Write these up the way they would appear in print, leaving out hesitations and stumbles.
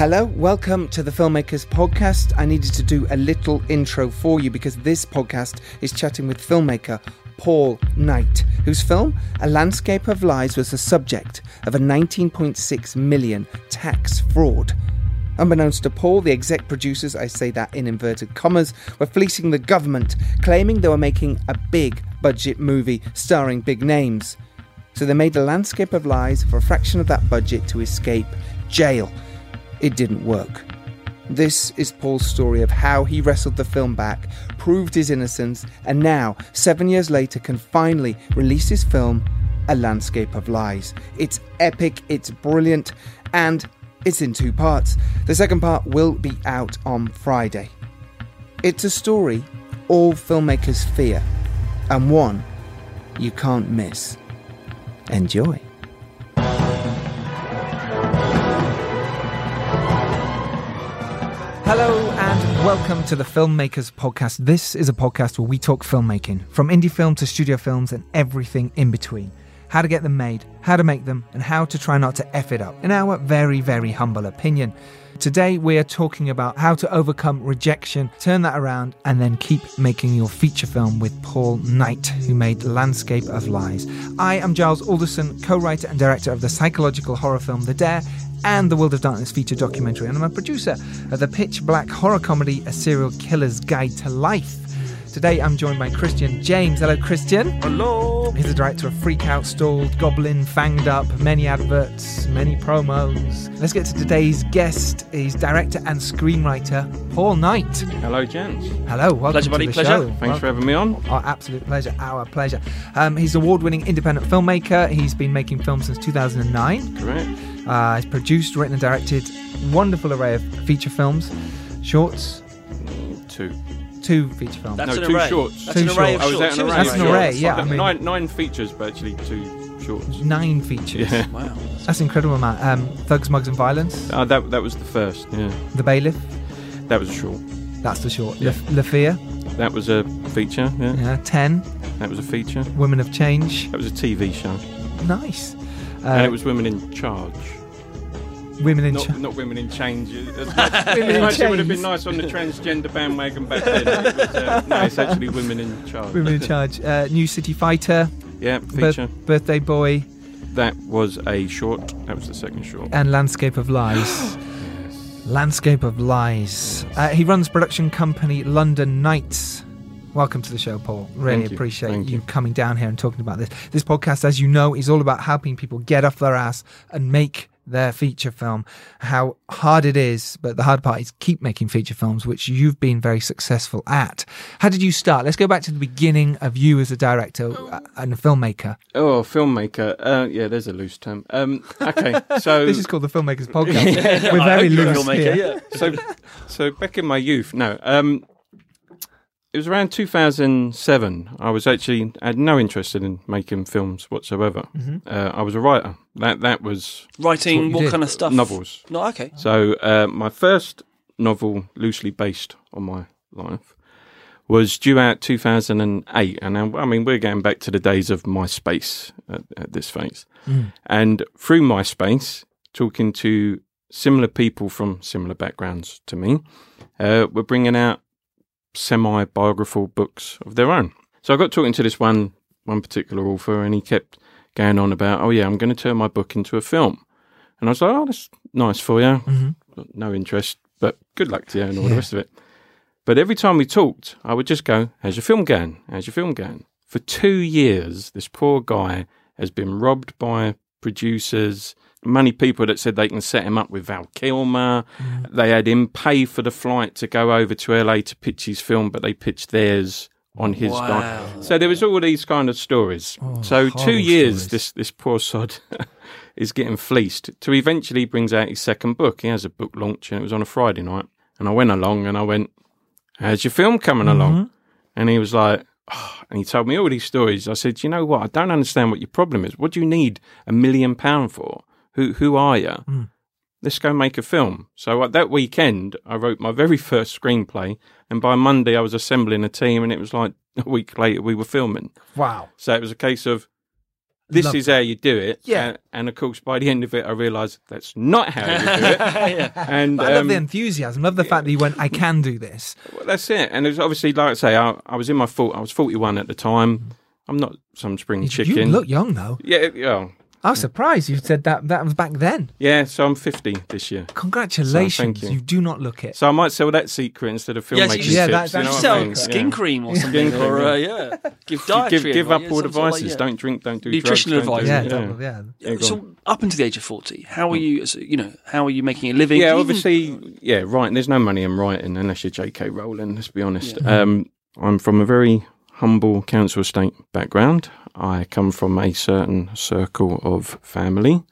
Hello, welcome to The Filmmakers Podcast. I needed to do a little intro for you because this podcast is chatting with filmmaker Paul Knight, whose film A Landscape of Lies was the subject of a $19.6 million tax fraud. Unbeknownst to Paul, the exec producers, I say that in inverted commas, were fleecing the government, claiming they were making a big budget movie starring big names. So they made A Landscape of Lies for a fraction of that budget to escape jail. It didn't work. This is Paul's story of how he wrestled the film back, proved his innocence, and now, 7 years later, can finally release his film, A Landscape of Lies. It's epic, it's brilliant, and it's in two parts. The second part will be out on Friday. It's a story all filmmakers fear, and one you can't miss. Enjoy. Hello and welcome to the Filmmakers Podcast. This is a podcast where we talk filmmaking, from indie film to studio films and everything in between. How to get them made, how to make them, and how to try not to F it up, in our very, very humble opinion. Today we are talking about how to overcome rejection, turn that around, and then keep making your feature film with Paul Knight, who made Landscape of Lies. I am Giles Alderson, co-writer and director of the psychological horror film The Dare, and the World of Darkness feature documentary, and I'm a producer of the pitch-black horror comedy A Serial Killer's Guide to Life. Today I'm joined by Christian James. Hello, Christian. Hello. He's the director of Freak Out, Stalled, Goblin, Fanged Up, many adverts, many promos. Let's get to today's guest. He's director and screenwriter Paul Knight. Hello, gents. Hello. Welcome pleasure, buddy. To the pleasure. Show. Thanks for having me on. Our absolute pleasure. Our pleasure. He's an award-winning independent filmmaker. He's been making films since 2009. Correct. He's produced, written and directed a wonderful array of feature films, shorts. Two feature films. That's no, an two array. Shorts. That's two an array shorts. Of shorts. That's an array, yeah. I mean, nine features, but actually two shorts. Nine features. Yeah. Wow. That's incredible, Matt. Thugs, Mugs and Violence. That was the first, yeah. The Bailiff. That was a short. That's the short. Yeah. Lafear. That was a feature, yeah. Yeah. 10. That was a feature. Women of Change. That was a TV show. Nice. And it was Women in Charge. Not Women in Change. It would have been nice on the transgender bandwagon back then. It was, no, it's actually Women in Charge. Women in Charge. New City Fighter. Yeah, feature. Birthday Boy. That was a short. That was the second short. And Landscape of Lies. Yes. Landscape of Lies. He runs production company London Knights. Welcome to the show, Paul. Really appreciate you coming down here and talking about this. This podcast, as you know, is all about helping people get off their ass and make their feature film, how hard it is, but the hard part is keep making feature films, which you've been very successful at. How did you start? Let's go back to the beginning of you as a director and a filmmaker. Oh, filmmaker. Yeah, there's a loose term. Okay, so... This is called The Filmmakers Podcast. Yeah, we're very loose here. Yeah. So back in my youth, it was around 2007. I was actually had no interest in making films whatsoever. Mm-hmm. I was a writer. That was writing. What kind of stuff? Novels. No, okay. So my first novel, loosely based on my life, was due out 2008, and I mean we're going back to the days of MySpace at this phase. Mm. And through MySpace, talking to similar people from similar backgrounds to me, were bringing out semi-biographical books of their own. So I got talking to this one particular author, and he kept going on about, oh yeah, I'm going to turn my book into a film. And I was like, oh, that's nice for you. Mm-hmm. No interest, but good luck to you and all the rest of it. But every time we talked, I would just go, how's your film going? How's your film going? For 2 years, this poor guy has been robbed by producers, many people that said they can set him up with Val Kilmer. Mm. They had him pay for the flight to go over to LA to pitch his film, but they pitched theirs on his dime. So there was all these kind of stories. Oh, so 2 years, this poor sod is getting fleeced. To eventually brings out his second book. He has a book launch, and it was on a Friday night. And I went along and I went, how's your film coming along? And he was like, and he told me all these stories. I said, you know what? I don't understand what your problem is. What do you need £1 million for? Who are you? Mm. Let's go make a film. So that weekend, I wrote my very first screenplay, and by Monday, I was assembling a team, and it was like a week later, we were filming. Wow. So it was a case of, This is how you do it. Yeah. And of course, by the end of it, I realised that's not how you do it. Yeah. And I love the enthusiasm. I love the fact that you went, I can do this. Well, that's it. And it was obviously, like I say, I was in my 40s. I was 41 at the time. I'm not some spring chicken. You look young, though. Yeah. I was surprised you said that. That was back then. Yeah, so I'm 50 this year. Congratulations. So thank you. You do not look it. So I might sell that secret instead of filmmaking tips. Yeah, that's you know skin cream or something. Cream, or, give dietary give up all the vices. Like, don't drink, don't do nutritional drugs. Nutritional advice. So up until the age of 40, how are you, how are you making a living? Yeah, writing. There's no money in writing unless you're J.K. Rowling, let's be honest. Yeah. I'm from a very humble council estate background. I come from a certain circle of family.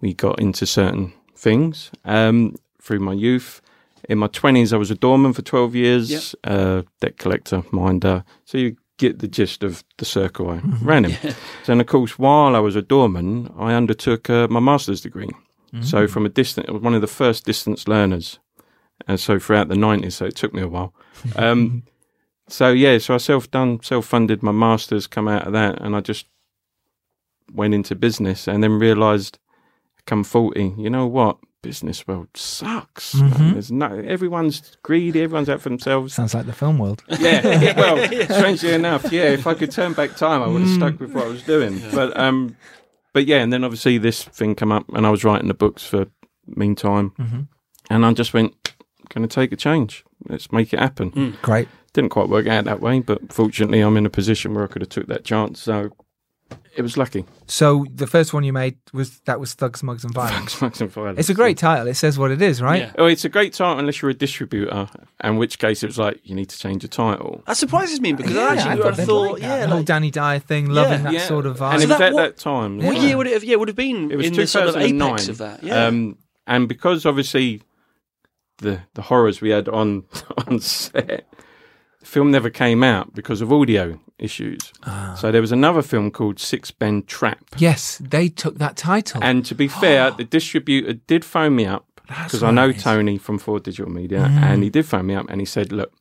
We got into certain things through my youth. In my 20s, I was a doorman for 12 years, debt collector, minder. So you get the gist of the circle I ran in. Yeah. So, and of course, while I was a doorman, I undertook my master's degree. Mm-hmm. So from a distance, I was one of the first distance learners. And so throughout the 90s, so it took me a while. So I self-funded my master's, come out of that, and I just went into business and then realised, come 40, you know what? Business world sucks. Mm-hmm. Like, everyone's greedy, everyone's out for themselves. Sounds like the film world. Yeah, well, strangely enough, if I could turn back time, I would have stuck with what I was doing. Yeah. But and then obviously this thing came up and I was writing the books for meantime, and I just went, going to take a change. Let's make it happen. Mm. Great. Didn't quite work out that way, but fortunately I'm in a position where I could have took that chance, so it was lucky. So the first one you made was Thugs, Mugs and Violence. Thugs, Mugs and Violence. It's a great title. It says what it is, right? Yeah. Oh, it's a great title unless you're a distributor, in which case it was like, you need to change your title. That surprises me because I thought the whole Danny Dyer thing, loving that sort of vibe. And so it was at that time. What year would it have been? It was in 2009. The sort of apex of that. Yeah. And because obviously the horrors we had on set, the film never came out because of audio issues. So there was another film called Six Bend Trap. Yes, they took that title. And to be fair, the distributor did phone me up because I know Tony from Ford Digital Media, and he did phone me up and he said, look,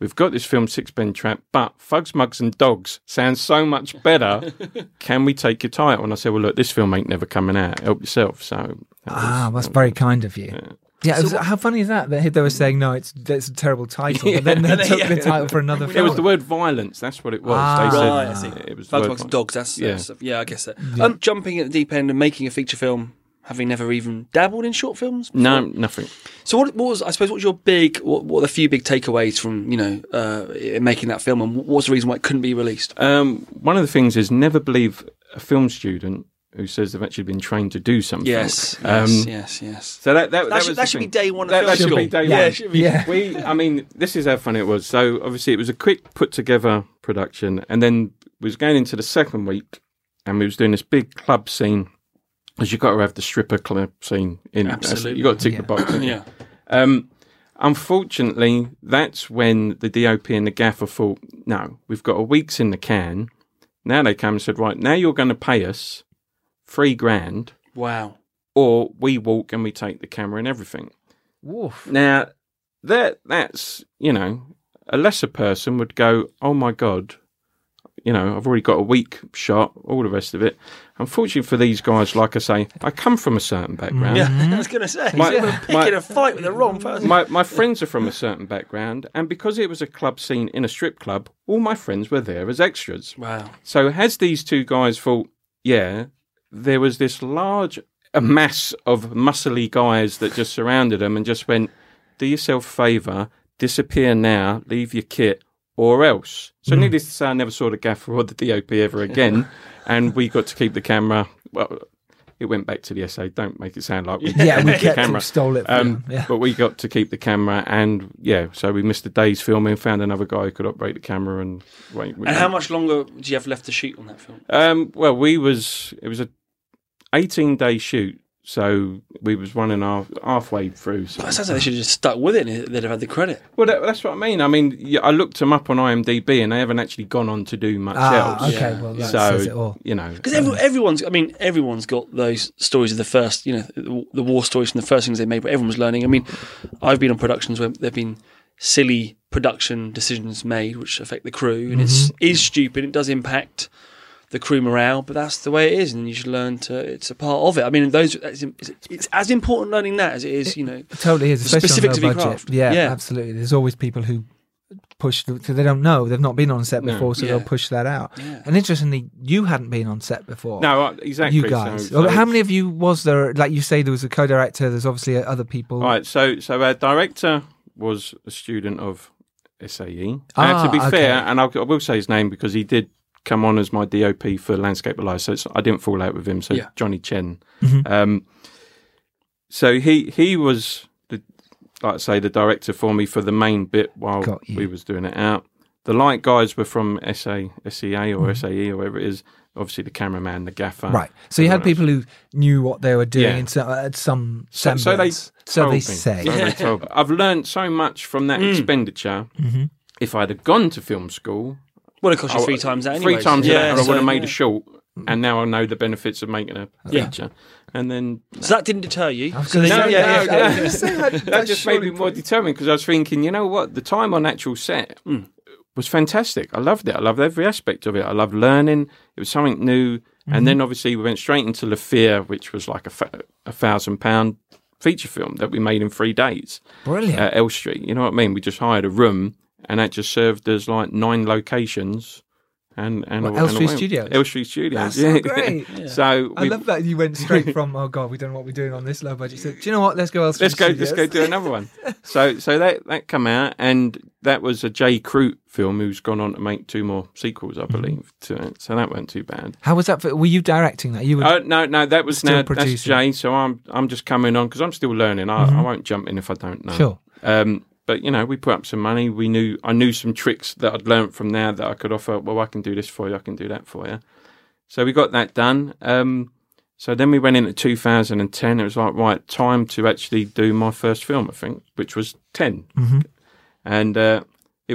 we've got this film Six Bend Trap, but Thugs, Mugs and Dogs sounds so much better. Can we take your title? And I said, well, look, this film ain't never coming out. Help yourself. So that's very kind of you. Yeah. Yeah, so how funny is that? That they were saying, no, it's a terrible title, but then they took the title for another film. It was the word violence, that's what it was. They said, I see. It was Thugs, Mugs and Dogs, I guess that. Yeah. Jumping at the deep end and making a feature film, having never even dabbled in short films before? No, nothing. So what were the few big takeaways from, making that film, and what was the reason why it couldn't be released? One of the things is never believe a film student who says they've actually been trained to do something. Yes. So that should be day one of film school. That should be day one. This is how funny it was. So obviously it was a quick put together production, and then we was going into the second week and we was doing this big club scene, because you've got to have the stripper club scene in. Absolutely. You've got to tick the box. Yeah. Unfortunately, that's when the DOP and the gaffer thought, no, we've got a week's in the can. Now they came and said, right, now you're going to pay us $3,000. Wow. Or we walk and we take the camera and everything. Woof. Now, that's, a lesser person would go, oh my God, I've already got a week shot, all the rest of it. Unfortunately for these guys, like I say, I come from a certain background. Yeah, I was going to say, picking a fight with the wrong person. My friends are from a certain background, and because it was a club scene in a strip club, all my friends were there as extras. Wow. So has these two guys thought, there was this large mass of muscly guys that just surrounded them and just went, do yourself a favour, disappear now, leave your kit, or else. So needless to say, I never saw the gaffer or the DOP ever again, and we got to keep the camera. Well, it went back to the SA. Don't make it sound like we kept the camera. Stole it from them. Yeah. But we got to keep the camera, and so we missed a day's filming, found another guy who could operate the camera. And how much longer do you have left to shoot on that film? Well, it was a 18-day shoot, so we was one and halfway through. So it sounds like they should have just stuck with it and they'd have had the credit. Well, that's what I mean. I looked them up on IMDb and they haven't actually gone on to do much else. Okay, well, that says it all. Because everyone's got those stories of the first, the war stories from the first things they made, but everyone's learning. I've been on productions where there have been silly production decisions made which affect the crew, and it is stupid, it does impact the crew morale, but that's the way it is, and you should learn to. It's a part of it. I mean, those it's as important learning that as it is, you know. It totally is, especially specific on to be craft. Yeah, yeah, absolutely. There's always people who push because they don't know, they've not been on set before, so they'll push that out. Yeah. And interestingly, you hadn't been on set before. No, exactly. You guys. So how many of you was there? Like you say, there was a co-director. There's obviously other people. All right. So our director was a student of SAE. To be fair, and I will say his name because he did come on as my DOP for Landscape of Lies, so I didn't fall out with him. So Johnny Chen. Mm-hmm. So he was the, like I say, the director for me for the main bit while we was doing it out. The light guys were from SEA or SAE or whatever it is. Obviously, the cameraman, the gaffer. Right. So you had people who knew what they were doing in some sense. So they say. I've learned so much from that expenditure. Mm-hmm. If I'd have gone to film school, well, it cost you three times that, and I would have made a short. And now I know the benefits of making a feature. And then so that didn't deter you. That just made me more determined because I was thinking, you know what, the time on actual set was fantastic. I loved it. I loved every aspect of it. I loved learning. It was something new. Mm-hmm. And then obviously we went straight into Lafear, which was like a £1,000 feature film that we made in 3 days. Brilliant. At Elstree. You know what I mean? We just hired a room, and that just served as like 9 locations. Elstree Studios. That's so great. Yeah. So I love that you went straight from oh god, we don't know what we're doing on this low budget. So do you know what? Let's go Elstree Studios. Let's go do another one. So that come out, and that was a Jay Crute film who's gone on to make 2 more sequels, I believe, to it. So that weren't too bad. How was that? Were you directing that? You were no, that was now that's Jay. So I'm just coming on because I'm still learning. I won't jump in if I don't know. Sure. But, you know, we put up some money. I knew some tricks that I'd learned from there that I could offer. Well, I can do this for you. I can do that for you. So we got that done. So then we went into 2010. It was like, right, time to actually do my first film, I think, which was 10. Mm-hmm. And it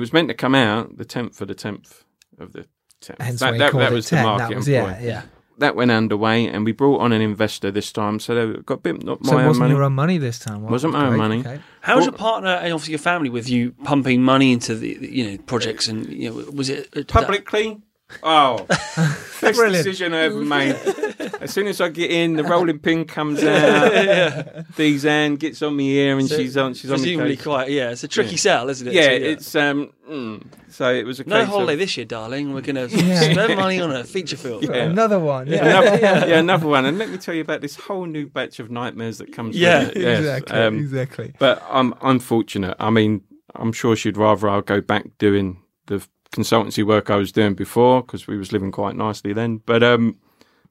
was meant to come out the 10th of the 10th of the 10th. Hence that was 10. The marketing point. Yeah. That went underway, and we brought on an investor this time, so they got a bit not my own money. So it wasn't your own money this time? Wasn't my own money. Okay. How was your partner and obviously your family with you pumping money into the projects? And you know, was it publicly? Best decision I ever made. As soon as I get in, the rolling pin comes out. Dee's hand gets on me here, and so she's on me. Presumably quite. Yeah, it's a tricky sell, isn't it? Yeah, it's so it was a no case holiday of, this year, darling. We're going to spend money on a feature film. Yeah. Another one. Yeah. Another one. And let me tell you about this whole new batch of nightmares that comes. Yeah, from it. Yes. Exactly. But I'm fortunate. I mean, I'm sure she'd rather I go back doing the consultancy work I was doing before because we was living quite nicely then, but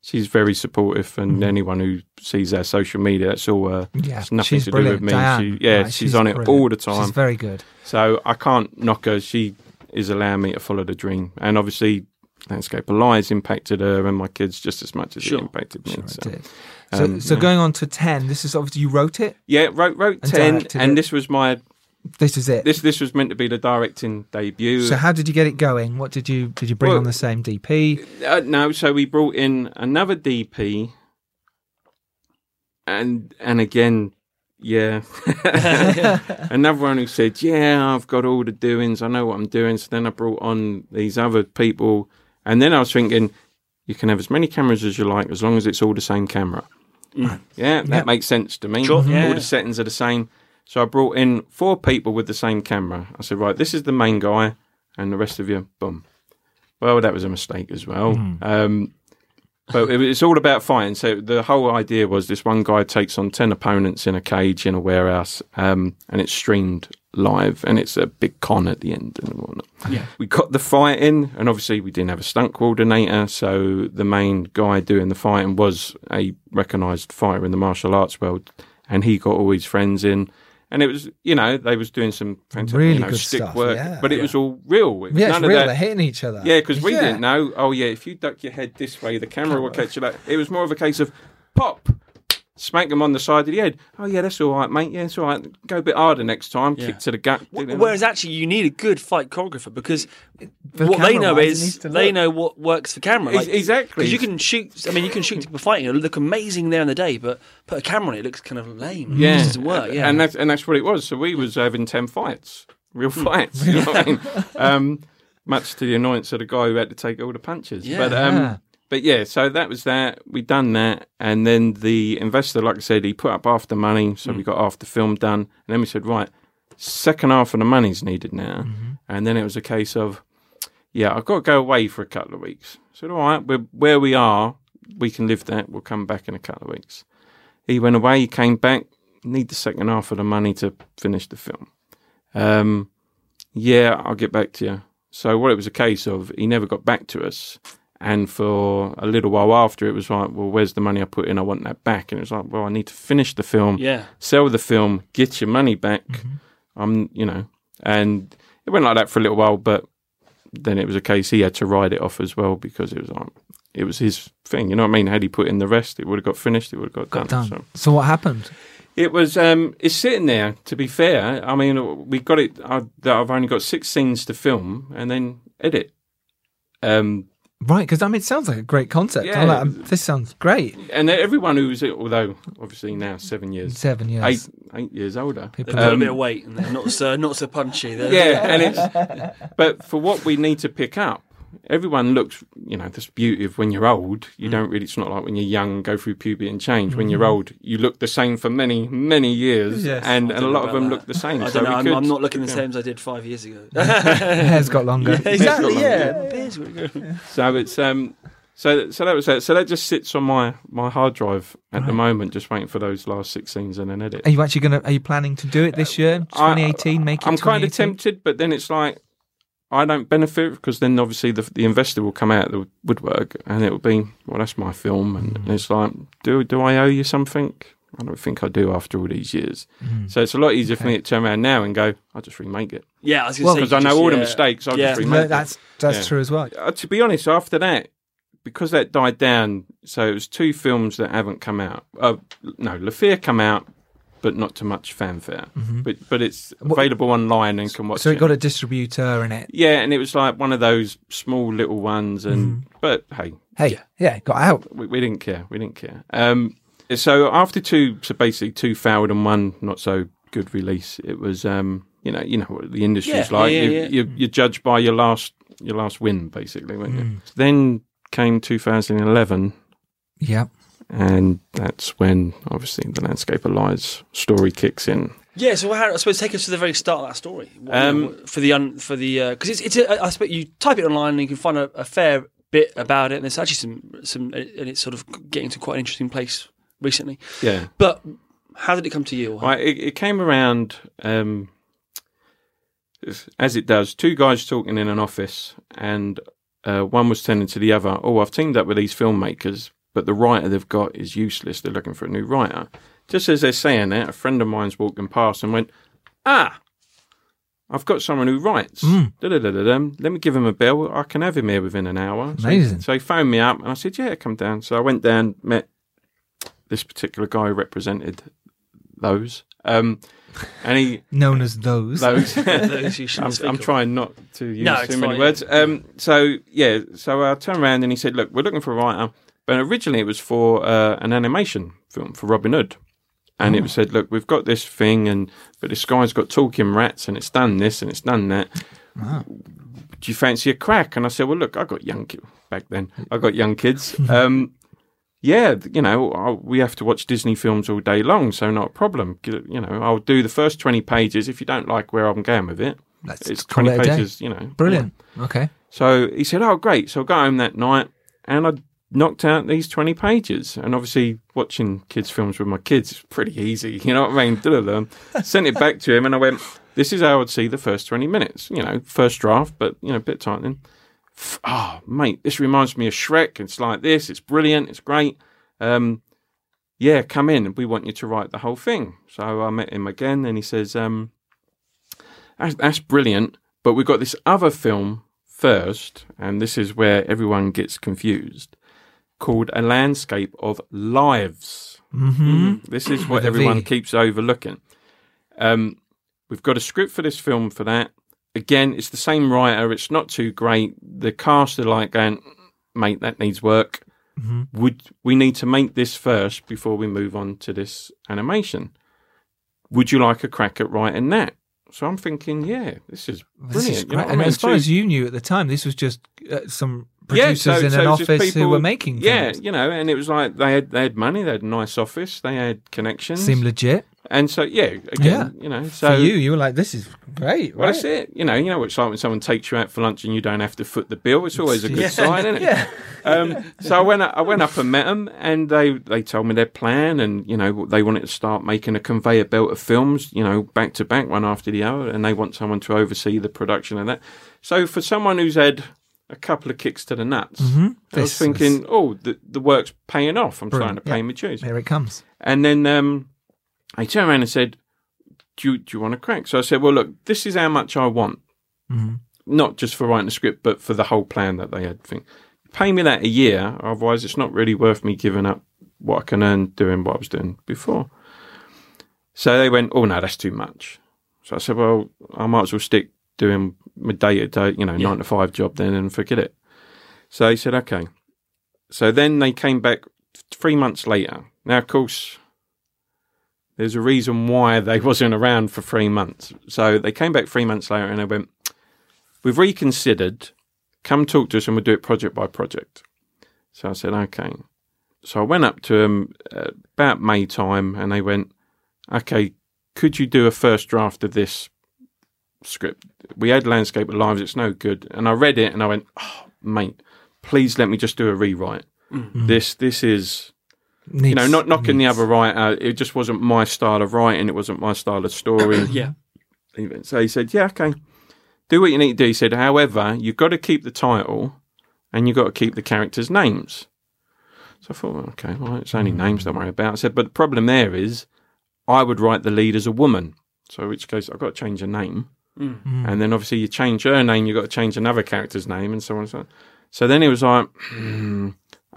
she's very supportive, and anyone who sees our social media, it's all it's nothing to do with me. Diane, she's on it all the time. She's very good, so I can't knock her. She is allowing me to follow the dream, and obviously Landscape of Lies impacted her and my kids just as much as it impacted me. So going on to 10, this is obviously you wrote it. Wrote 10, and this was my. This is it. This was meant to be the directing debut. So how did you get it going? What did you bring on the same DP? No, so we brought in another DP, and again, another one who said, I've got all the doings, I know what I'm doing. So then I brought on these other people, and then I was thinking, you can have as many cameras as you like, as long as it's all the same camera. Mm. Yeah, that makes sense to me. Sure. Yeah. All the settings are the same. So I brought in 4 people with the same camera. I said, right, this is the main guy, and the rest of you, boom. Well, that was a mistake as well. Mm. But it's all about fighting. So the whole idea was this one guy takes on 10 opponents in a cage in a warehouse, and it's streamed live, and it's a big con at the end and whatnot. Yeah. We got the fight in, and obviously we didn't have a stunt coordinator, so the main guy doing the fighting was a recognised fighter in the martial arts world, and he got all his friends in. And it was, they was doing some fantastic, really good stick stuff, work, but it was all real. It was none it's real. Of that. They're hitting each other. Yeah, because we didn't know. Oh yeah, if you duck your head this way, the camera will catch you. Like it was more of a case of pop, smack them on the side of the head. Oh yeah, that's all right, mate. Yeah, it's all right. Go a bit harder next time. Yeah. Kick to the gut. Whereas actually, you need a good fight choreographer because what they know is they know what works for camera. Like, exactly. Because you can shoot. I mean, you can shoot people fighting. It'll look amazing there in the day, but put a camera on it, it looks kind of lame. Yeah, it doesn't work. Yeah, and that's what it was. So we was having 10 fights, real fights. You know what I mean? Much to the annoyance of the guy who had to take all the punches. Yeah. But But yeah, so that was that. We'd done that. And then the investor, like I said, he put up half the money. So we got half the film done. And then we said, right, second half of the money's needed now. And then it was a case of, yeah, I've got to go away for a couple of weeks. I said, all right, we're, where we are, we can live that. We'll come back in a couple of weeks. He went away. He came back. Need the second half of the money to finish the film. Yeah, I'll get back to you. So what it was a case of, he never got back to us. And for a little while after, it was like, well, where's the money I put in? I want that back. And it was like, well, I need to finish the film, sell the film, get your money back. I'm, you know, and it went like that for a little while, but then it was a case he had to write it off as well, because it was like, it was his thing. You know what I mean? Had he put in the rest, it would have got finished. It would have got done. So what happened? It was, it's sitting there, to be fair. I mean, we got it, I've only got 6 scenes to film and then edit. Right, because I mean, it sounds like a great concept. Yeah, this sounds great. And everyone who's, although obviously now 8 years older, people have got a bit of weight and they're not so punchy. They're and it's but for what we need to pick up, everyone looks, you know, this beauty of when you're old. You don't really. It's not like when you're young, go through puberty and change. When you're old, you look the same for many, many years, and a lot of them look the same. I don't know. I'm not looking the same as I did 5 years ago. Hair's got longer. Yeah, exactly. Yeah. So it's so that was that. So that just sits on my hard drive at the moment, just waiting for those last 6 scenes and an edit. Are you actually gonna? Are you planning to do it this year, 2018? I'm kind of tempted, but then it's like, I don't benefit, because then obviously the investor will come out of the woodwork and it will be, well, that's my film. And it's like, do I owe you something? I don't think I do after all these years. So it's a lot easier for me to turn around now and go, I'll just remake it. Yeah, I was going to say. Because I know all the mistakes, I'll just remake it. That's true as well. To be honest, after that, because that died down, so it was 2 films that haven't come out. No, Lafear come out, but not to much fanfare. But it's available online and can watch it. So it got a distributor in it. Yeah, and it was like one of those small little ones. And but hey, got out. We didn't care. So after 2, so basically 2 failed and 1 not so good release. It was you know what the industry's like. You're judged by your last win, basically, weren't you? Then came 2011. Yeah. And that's when, obviously, the Landscape of Lies story kicks in. Yeah, so I suppose take us to the very start of that story. Because it's I suppose you type it online and you can find a fair bit about it, and there's actually some and it's sort of getting to quite an interesting place recently. Yeah. But how did it come to you? It came around, as it does, 2 guys talking in an office, and one was turning to the other, oh, I've teamed up with these filmmakers, but the writer they've got is useless. They're looking for a new writer. Just as they're saying that, a friend of mine's walking past and went, I've got someone who writes. Let me give him a bell. I can have him here within an hour. Amazing. So he phoned me up and I said, yeah, come down. So I went down, met this particular guy who represented those. And he known as those. Those you shouldn't speak. I'm trying not to use too many words. So I turned around and he said, look, we're looking for a writer. But originally it was for an animation film for Robin Hood. And it was said, look, we've got this thing, but this guy's got talking rats and it's done this and it's done that. Wow. Do you fancy a crack? And I said, well, look, I got young kids. We have to watch Disney films all day long, so not a problem. You know, I'll do the first 20 pages. If you don't like where I'm going with it, it's 20 pages, you know. Brilliant. Yeah. Okay. So he said, oh, great. So I got home that night and I knocked out these 20 pages, and obviously watching kids' films with my kids is pretty easy, you know what I mean? Sent it back to him and I went, this is how I'd see the first 20 minutes, you know, first draft, but you know, a bit tightening. Oh mate, this reminds me of Shrek, it's like this, it's brilliant, it's great. Come in, we want you to write the whole thing. So I met him again and he says, that's brilliant, but we've got this other film first, and this is where everyone gets confused, called A Landscape of Lives. This is what everyone keeps overlooking. We've got a script for this film for that. Again, it's the same writer. It's not too great. The cast are like going, mate, that needs work. Would we need to make this first before we move on to this animation? Would you like a crack at writing that? So I'm thinking, this is brilliant. This is great. You know, and as far as you knew at the time, this was just some producers in an office people, who were making things. Yeah, you know, and it was like they had money, they had a nice office, they had connections. Seemed legit. And so, you know. So for you were like, this is great. Well, right? That's it. You know what it's like when someone takes you out for lunch and you don't have to foot the bill. It's always a good sign, isn't it? Yeah. So I went up and met them, and they told me their plan, and, you know, they wanted to start making a conveyor belt of films, you know, back to back, one after the other, and they want someone to oversee the production of that. So for someone who's had a couple of kicks to the nuts, I was thinking, the work's paying off. I'm trying to pay my dues. Here it comes. And then... I turned around and said, do you want a crack? So I said, well, look, this is how much I want, not just for writing the script, but for the whole plan that they had. Pay me that a year, otherwise it's not really worth me giving up what I can earn doing what I was doing before. So they went, oh, no, that's too much. So I said, well, I might as well stick doing my day-to-day, 9-to-5 job then and forget it. So they said, okay. So then they came back 3 months later. Now, of course... there's a reason why they wasn't around for 3 months. So they came back 3 months later and they went, we've reconsidered, come talk to us and we'll do it project by project. So I said, okay. So I went up to them about May time and they went, okay, could you do a first draft of this script? We had Landscape of Lies, it's no good. And I read it and I went, oh, mate, please let me just do a rewrite. Mm-hmm. This is... needs, not knocking the other writer. It just wasn't my style of writing. It wasn't my style of story. Even. So he said, yeah, okay. Do what you need to do. He said, however, you've got to keep the title and you've got to keep the characters' names. So I thought, well, okay, well, it's only names, don't worry about. I said, but the problem there is I would write the lead as a woman. So in which case I've got to change her name. Mm-hmm. And then obviously you change her name, you've got to change another character's name and so on and so on. So then he was like,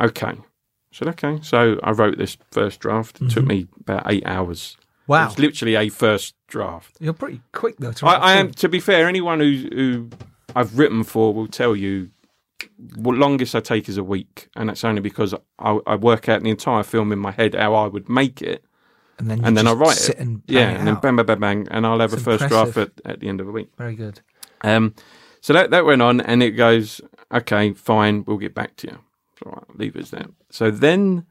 okay. I said, okay. So I wrote this first draft. It took me about 8 hours. Wow. It's literally a first draft. You're pretty quick, though. I am, to be fair, anyone who I've written for will tell you the longest I take is a week. And that's only because I work out the entire film in my head, how I would make it. And then, I write sit it. And yeah, and then bang, bang, bang, bang. And I'll have it's a first impressive. Draft at the end of the week. Very good. So that went on and it goes, okay, fine, we'll get back to you. All right, leave us there. So then,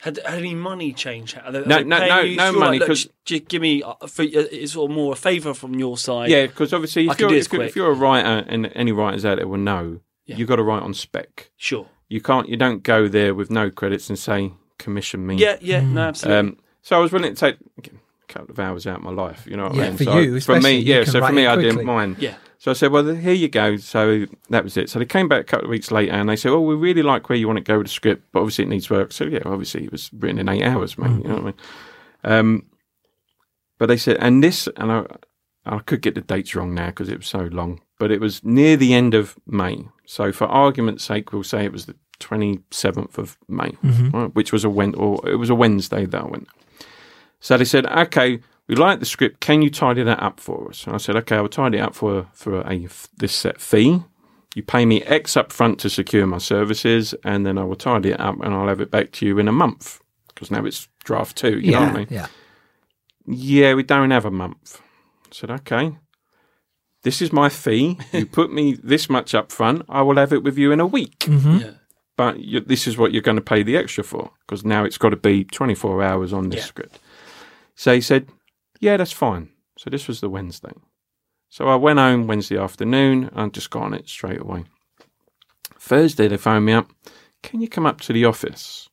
had any money change? No money. Because just give me it's sort of more a favour from your side. Yeah, because obviously, if you're a writer, and any writers out there will know, you've got to write on spec. Sure, you don't go there with no credits and say commission me. No, absolutely. So I was willing to take a couple of hours out of my life. You know what I mean? For so you, especially, for me, you can so for me, I didn't mind. Yeah. So I said, well, here you go. So that was it. So they came back a couple of weeks later and they said, oh, we really like where you want to go with the script, but obviously it needs work. So, yeah, obviously it was written in 8 hours, mate. You know what I mean? But they said, and I could get the dates wrong now because it was so long, but it was near the end of May. So for argument's sake, we'll say it was the 27th of May, right, which was it was a Wednesday that I went. So they said, okay, we like the script. Can you tidy that up for us? And I said, okay, I'll tidy it up for this set fee. You pay me X up front to secure my services, and then I will tidy it up, and I'll have it back to you in a month because now it's draft 2. You know what I mean? Yeah, we don't have a month. I said, okay, this is my fee. You put me this much up front. I will have it with you in a week. But this is what you're going to pay the extra for because now it's got to be 24 hours on this script. So he said, yeah, that's fine. So this was the Wednesday. So I went home Wednesday afternoon and just got on it straight away. Thursday, they phoned me up. Can you come up to the office?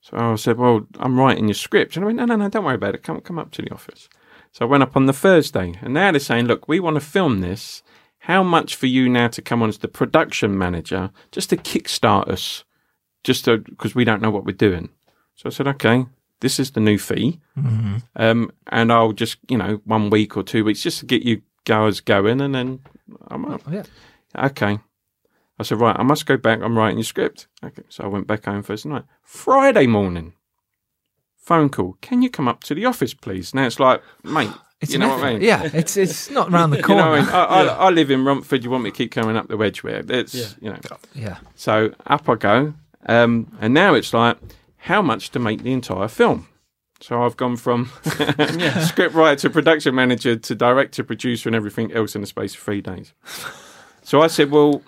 So I said, well, I'm writing your script. And I went, no, don't worry about it. Come up to the office. So I went up on the Thursday. And now they're saying, look, we want to film this. How much for you now to come on as the production manager just to kickstart us? Just because we don't know what we're doing. So I said, okay. This is the new fee, and I'll just, 1 week or 2 weeks just to get you guys going, and then I'm up. Okay. I said, right, I must go back. I'm writing your script. Okay. So I went back home first night. Friday morning, phone call. Can you come up to the office, please? Now it's like, mate, it's what I mean? Yeah, it's not around the corner. I live in Romford. You want me to keep coming up the Wedgware? It's, So up I go, and now it's like, how much to make the entire film? So I've gone from script writer to production manager to director, producer and everything else in the space of 3 days. So I said, well,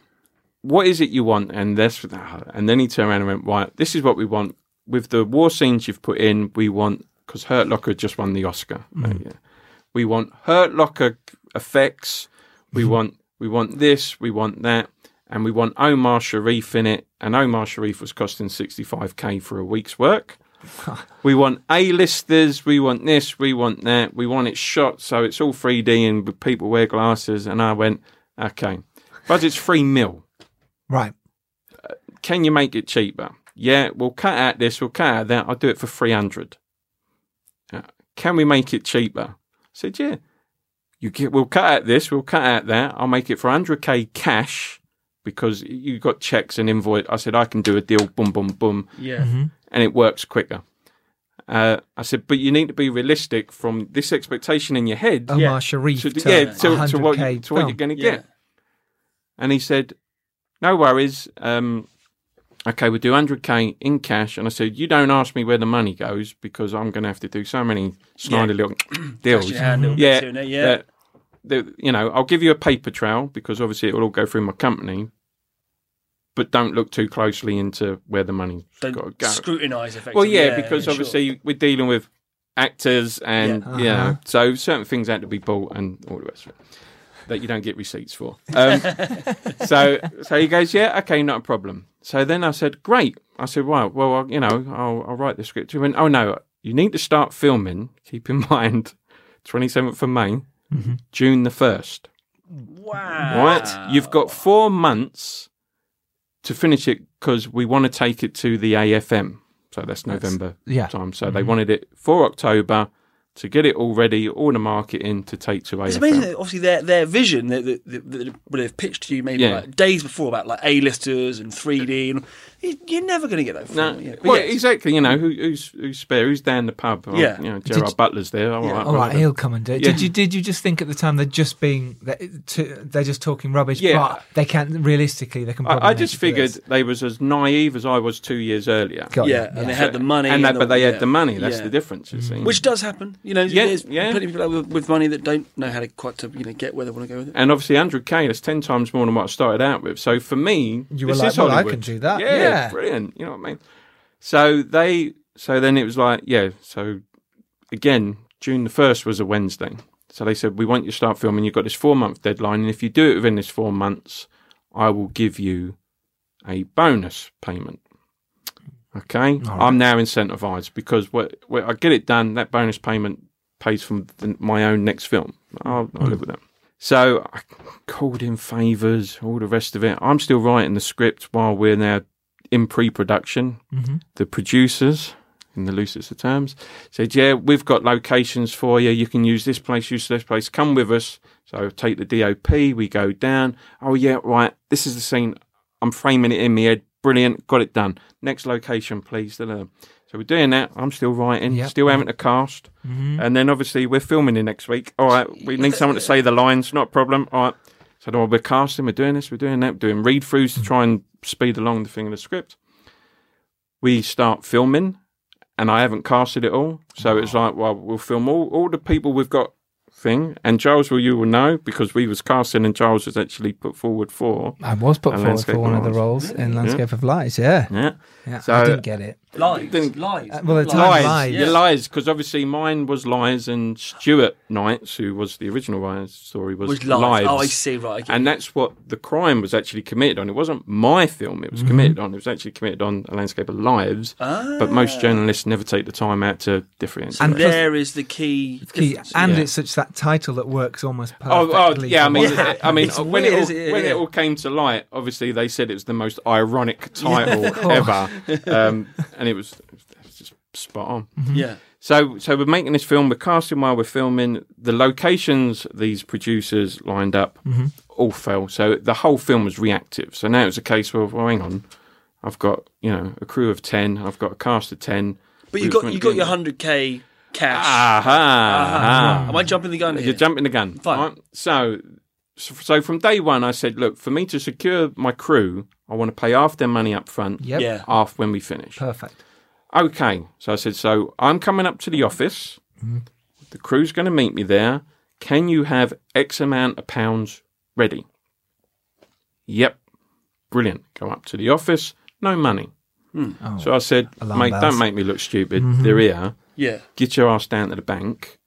what is it you want? And this, and then he turned around and went, right, this is what we want. With the war scenes you've put in, we want, because Hurt Locker just won the Oscar. Right? Yeah. We want Hurt Locker effects. We want this, we want that. And we want Omar Sharif in it. And Omar Sharif was costing $65K for a week's work. We want A-listers. We want this. We want that. We want it shot so it's all 3D and people wear glasses. And I went, okay, budget's $3 million. Right. Can you make it cheaper? Yeah, we'll cut out this. We'll cut out that. I'll do it for $300. Can we make it cheaper? I said, yeah. We'll cut out this. We'll cut out that. I'll make it for $100K cash. Because you got checks and invoice. I said, I can do a deal, boom, boom, boom. Yeah. Mm-hmm. And it works quicker. I said, but you need to be realistic from this expectation in your head. Omar Sharif to what you're going to get. And he said, no worries. Okay, we'll do 100K in cash. And I said, you don't ask me where the money goes because I'm going to have to do so many snidey little deals. You know, I'll give you a paper trail because obviously it will all go through my company. But don't look too closely into where the money's got to go. Scrutinise effectively. Well, because obviously we're dealing with actors and, so certain things had to be bought and all the rest of it that you don't get receipts for. So he goes, yeah, okay, not a problem. So then I said, great. I said, I'll write the script. He went, oh, no, you need to start filming. Keep in mind, 27th of May, June the 1st. Wow. Right? You've got 4 months... to finish it because we want to take it to the AFM. So that's November time. So they wanted it for October to get it all ready, all the marketing to take to AFM. It's amazing that obviously their vision that they've pitched to you maybe like days before about like A-listers and 3D. And you're never going to get that from them. Yeah. Well, exactly. You know, who's spare? Who's down the pub? Or, you know, Gerard Butler's there. All right, he'll come and do it. Yeah. Did you just think at the time they're just talking rubbish, but they can't, realistically, they can probably... I just figured they was as naive as I was 2 years earlier. And they had the money. But they had the money. That's the difference, you see. Which does happen. You know, there's plenty of people with money that don't know how to get where they want to go with it. And obviously, 100K is 10 times more than what I started out with. So for me, you were like, well, I can do that. Yeah, brilliant. You know what I mean? So then it was like, so again, June the 1st was a Wednesday. So they said, we want you to start filming. You've got this 4-month deadline. And if you do it within this 4 months, I will give you a bonus payment. Okay. Right. I'm now incentivized because when I get it done, that bonus payment pays for my own next film. I'll live with that. So I called in favours, all the rest of it. I'm still writing the script while we're now in pre-production. The producers, in the loosest of terms, said, yeah, we've got locations for you. You can use this place, come with us. So I take the DOP, we go down. Oh, yeah, right, this is the scene. I'm framing it in my head. Brilliant, got it done. Next location, please. So we're doing that. I'm still writing, still having to cast. And then obviously we're filming the next week. All right, we need someone to say the lines, not a problem. All right. So we're casting, we're doing this, we're doing that, we're doing read-throughs to try and speed along the thing in the script. We start filming, and I haven't casted it all. So it's like, well, we'll film all the people we've got thing. And Giles, you will know, because we was casting and Giles was actually put forward for... I was put forward for one of the roles in Landscape of Lies, yeah. So, I didn't get it. Lies. Well, it's Lies. Yeah, Lies, because obviously mine was Lies and Stuart Knights, who was the original story, was Lies. Oh, I see, right. I and that's what the crime was actually committed on. It wasn't my film it was committed on. It was actually committed on A Landscape of Lives, but most journalists never take the time out to differentiate. And there is the key. And it's such that title that works almost perfectly. When it all came to light, obviously they said it was the most ironic title ever, and it was just spot on. So we're making this film, we're casting while we're filming. The locations these producers lined up all fell, so the whole film was reactive. So now it's a case of, well, hang on, I've got, you know, a crew of 10, I've got a cast of 10, but you got your 100K cash. Am I jumping the gun here? You're jumping the gun. Fine. Right? So from day one, I said, look, for me to secure my crew, I want to pay half their money up front, half when we finish. Perfect. Okay. So I said, so I'm coming up to the office. The crew's going to meet me there. Can you have X amount of pounds ready? Yep. Brilliant. Go up to the office. No money. Oh, so I said, mate, don't make me look stupid. They're here. Yeah. Get your ass down to the bank.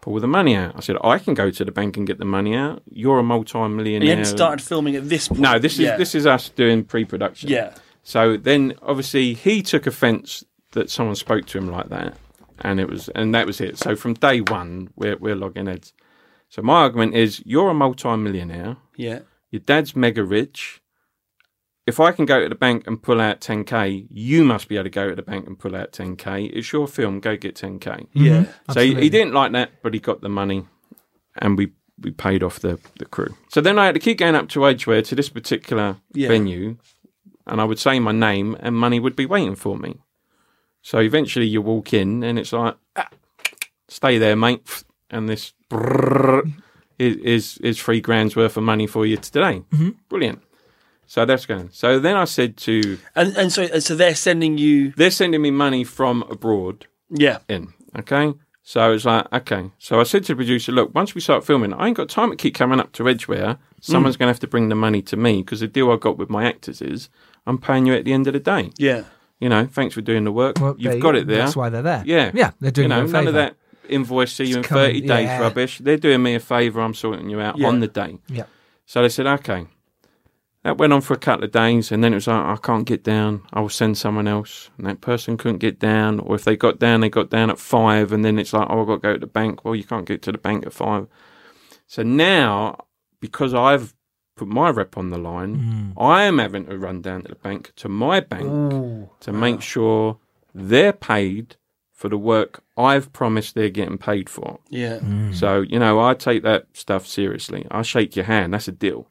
Pull the money out. I said, I can go to the bank and get the money out. You're a multi-millionaire. You hadn't started filming at this point. No, this is us doing pre-production. Yeah. So then, obviously, he took offence that someone spoke to him like that. And that was it. So from day one, we're logging heads. So my argument is, you're a multi-millionaire. Yeah. Your dad's mega rich. If I can go to the bank and pull out 10K, you must be able to go to the bank and pull out 10K. It's your film. Go get 10K. Yeah. So he didn't like that, but he got the money and we paid off the crew. So then I had to keep going up to Edgware to this particular venue, and I would say my name and money would be waiting for me. So eventually you walk in and it's like, stay there, mate. And this is $3 grand's worth of money for you today. Mm-hmm. Brilliant. So that's going. So then I said to... And so they're sending you... They're sending me money from abroad. Yeah. In. Okay? So it's like, okay. So I said to the producer, look, once we start filming, I ain't got time to keep coming up to Edgware. Someone's going to have to bring the money to me because the deal I got with my actors is I'm paying you at the end of the day. Yeah. You know, thanks for doing the work. Well, you've got it there. That's why they're there. Yeah. Yeah, they're doing you a favour. None of that invoice see you in 30 days rubbish. They're doing me a favour. I'm sorting you out on the day. Yeah. So they said, okay. That went on for a couple of days, and then it was like, I can't get down. I will send someone else. And that person couldn't get down. Or if they got down, they got down at 5, and then it's like, oh, I've got to go to the bank. Well, you can't get to the bank at 5. So now, because I've put my rep on the line, I am having to run down to the bank, to my bank, to make sure they're paid for the work I've promised they're getting paid for. Yeah. So, you know, I take that stuff seriously. I shake your hand. That's a deal.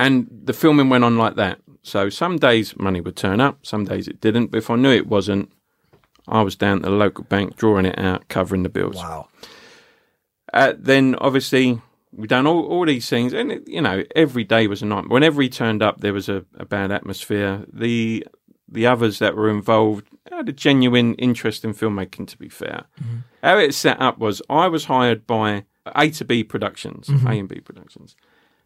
And the filming went on like that. So some days money would turn up, some days it didn't. But if I knew it wasn't, I was down at the local bank, drawing it out, covering the bills. Wow. Then, obviously, we've done all these things. And, you know, every day was a nightmare. Whenever he turned up, there was a bad atmosphere. The others that were involved had a genuine interest in filmmaking, to be fair. How it set up was I was hired by A to B Productions, A and B Productions.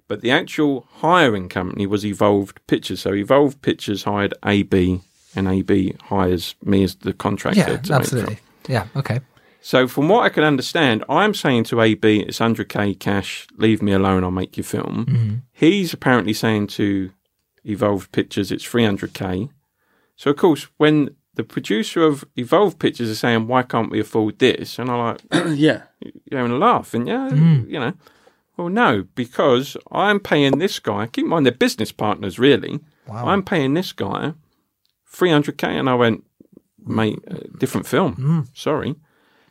But the actual hiring company was Evolved Pictures. So Evolved Pictures hired AB, and AB hires me as the contractor. Yeah, absolutely. Yeah, okay. So from what I can understand, I'm saying to AB, it's 100K cash, leave me alone, I'll make your film. He's apparently saying to Evolved Pictures, it's 300K. So, of course, when the producer of Evolved Pictures is saying, why can't we afford this? And I'm like, you're having a laugh, and you know. Well, no, because I'm paying this guy. Keep in mind, they're business partners, really. Wow. I'm paying this guy 300K, and I went, mate, different film. Sorry.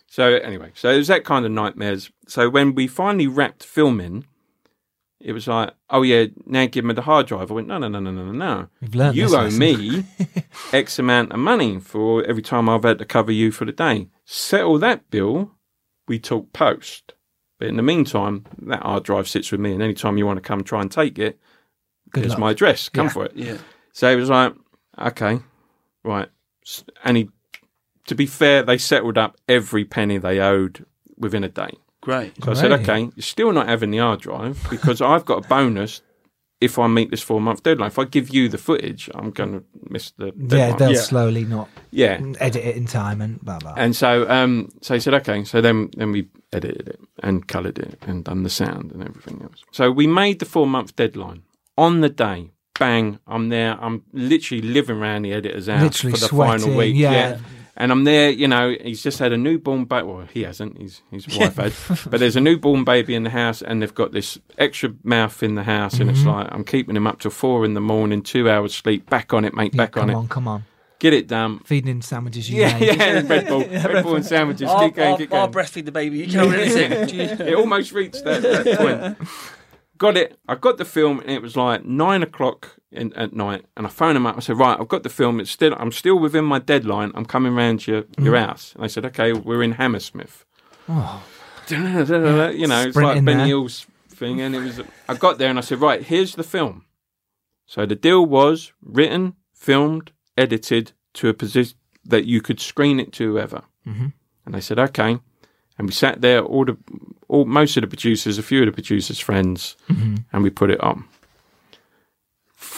So anyway, so it was that kind of nightmares. So when we finally wrapped filming, it was like, oh, yeah, now give me the hard drive. I went, no. You owe me X amount of money for every time I've had to cover you for the day. Settle that bill. We talk post. But in the meantime, that hard drive sits with me, and any time you want to come try and take it, there's my address. Come for it. Yeah. So it was like, okay, right. And to be fair, they settled up every penny they owed within a day. Great. So I said, okay, you're still not having the hard drive because I've got a bonus if I meet this 4-month deadline. If I give you the footage, I'm going to miss the deadline. Yeah, they'll slowly not edit it in time and blah, blah. And so so he said, okay. So then we edited it and coloured it and done the sound and everything else. So we made the 4-month deadline on the day. Bang, I'm there. I'm literally living around the editor's house for the sweating, final week. Yeah. And I'm there, you know, he's just had a newborn baby. Well, he hasn't. His wife had. But there's a newborn baby in the house, and they've got this extra mouth in the house, and it's like, I'm keeping him up till 4 a.m, 2 hours sleep. Back on it, mate, back on it. Come on. Get it done. Feeding him sandwiches. And Red Bull. Red Bull and sandwiches. Keep going. I'll breastfeed the baby. You can't resist it. It almost reached that point. Got it. I got the film, and it was like 9:00 at night, and I phoned them up. I said, right, I've got the film. It's still, I'm still within my deadline. I'm coming round to your house. And they said, okay, we're in Hammersmith. Oh. You know, it's like Benny Hill's thing. And it was, I got there and I said, right, here's the film. So the deal was written, filmed, edited to a position that you could screen it to whoever. And they said, okay. And we sat there, most of the producers, a few of the producers' friends, and we put it on.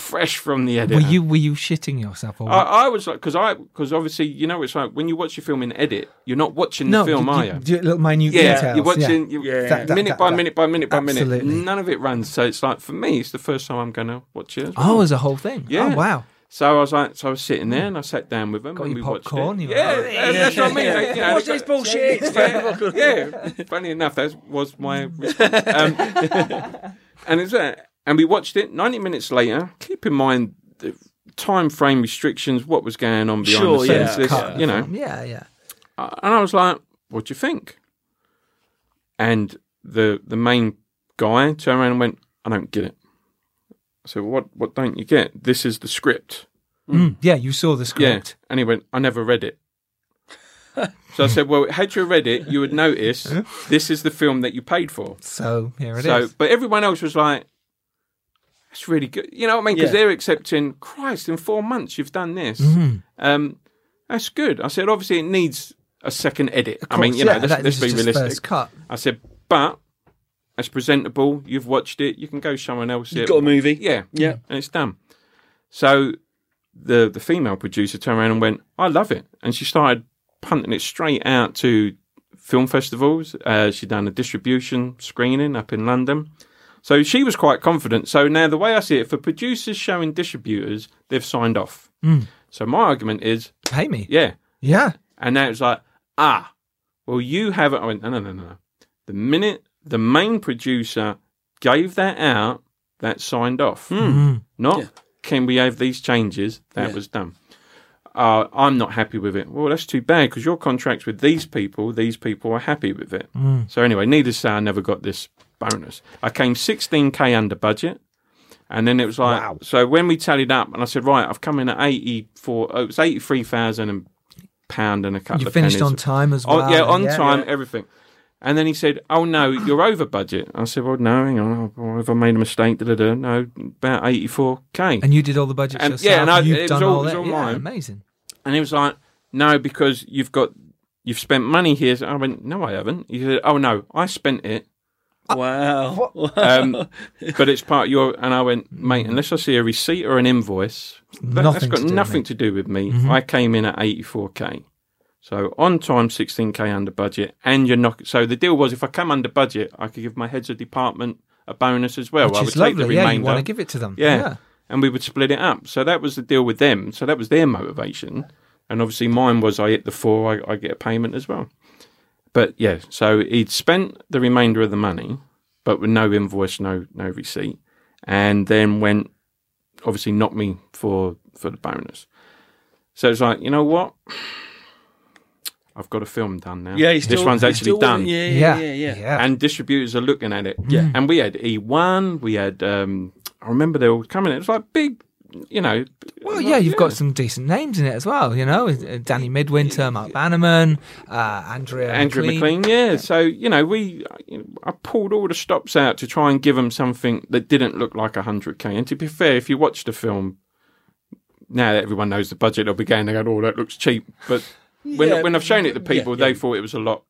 fresh from the edit. Were you shitting yourself? Or I was like, because obviously, you know, it's like when you watch a film in edit, you're not watching the film, are you? Little minute details. You're watching minute by minute. None of it runs. So it's like, for me, it's the first time I'm going to watch it. Oh, it was a whole thing. Yeah. Oh, wow. So I was like, so I was sitting there and I sat down with them and we watched it. Yeah, that's what I mean. Like, you know, watch this bullshit. Yeah. Funny enough, that was my response. And it's that. And we watched it 90 minutes later. Keep in mind the time frame restrictions, what was going on behind the scenes. You know. Film. Yeah. And I was like, what do you think? And the main guy turned around and went, I don't get it. So what don't you get? This is the script. Mm. Yeah, you saw the script. Yeah. And he went, I never read it. So I said, well, had you read it, you would notice this is the film that you paid for. So here it is. But everyone else was like, that's really good. You know what I mean? Because they're accepting, Christ, in 4 months you've done this. Mm-hmm. That's good. I said, obviously it needs a second edit. Course, I mean, you know, let's be realistic. First cut. I said, but... it's presentable. You've watched it. You can go someone else. You've got a movie. Yeah. And it's done. So the female producer turned around and went, I love it. And she started punting it straight out to film festivals. She'd done a distribution screening up in London. So she was quite confident. So now the way I see it, for producers showing distributors, they've signed off. Mm. So my argument is... pay me. Yeah. Yeah. And now it's like, well, you have it. I went, no. The minute... the main producer gave that out, that signed off. Mm. Not, can we have these changes? That was done. I'm not happy with it. Well, that's too bad because your contract's with these people are happy with it. Mm. So anyway, needless to say, I never got this bonus. I came 16K under budget. And then it was like, so when we tallied up and I said, right, I've come in at it was £83,000 and a couple of pennies. You finished on time as well. On time, everything. And then he said, oh, no, you're over budget. I said, well, no, hang on. Oh, have I made a mistake? No, about 84K. And you did all the budgets yourself? Yeah, and it was all mine. Amazing. And he was like, no, because you've spent money here. So I went, no, I haven't. He said, oh, no, I spent it. Wow. But it's part of your... And I went, mate, unless I see a receipt or an invoice, that's got nothing to do with me. Mm-hmm. I came in at 84K. So on time, 16K under budget, and so the deal was, if I come under budget, I could give my heads of department a bonus as well. Which is lovely. Take the remainder. You want to give it to them. Yeah, and we would split it up. So that was the deal with them. So that was their motivation, and obviously mine was I hit the four, I get a payment as well. But yeah, so he'd spent the remainder of the money, but with no invoice, no receipt, and then went obviously knocked me for the bonus. So it's like, you know what. I've got a film done now. Yeah, this one's actually done. Yeah. And distributors are looking at it. Yeah. And we had E1. We had, I remember they were coming in. It was like big, you know. Well, yeah, you've got some decent names in it as well, you know. Danny Midwinter, Mark Bannerman, Andrea McLean. Yeah. So, you know, I pulled all the stops out to try and give them something that didn't look like 100K. And to be fair, if you watch the film, now that everyone knows the budget, they'll be going, that looks cheap. But... When I've shown it to people, they thought it was a lot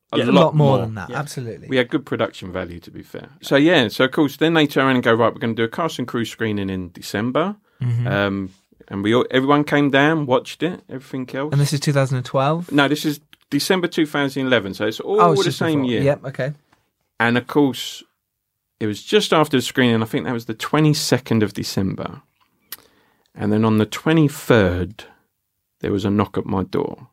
more than that. Yeah. Absolutely, we had good production value, to be fair. So of course, then they turn around and go, right, we're going to do a cast and crew screening in December, and everyone came down, watched it, everything else. And this is 2012. No, this is December 2011. So it's all the same year. Yep. Okay. And of course, it was just after the screening. I think that was the 22nd of December, and then on the 23rd, there was a knock at my door.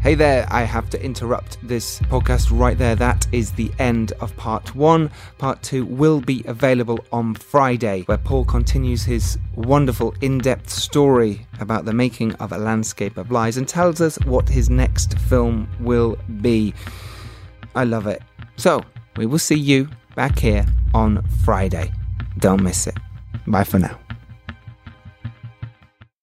Hey there, I have to interrupt this podcast right there. That is the end of part one. Part two will be available on Friday, where Paul continues his wonderful in-depth story about the making of A Landscape of Lies and tells us what his next film will be. I love it. So, we will see you back here on Friday. Don't miss it. Bye for now.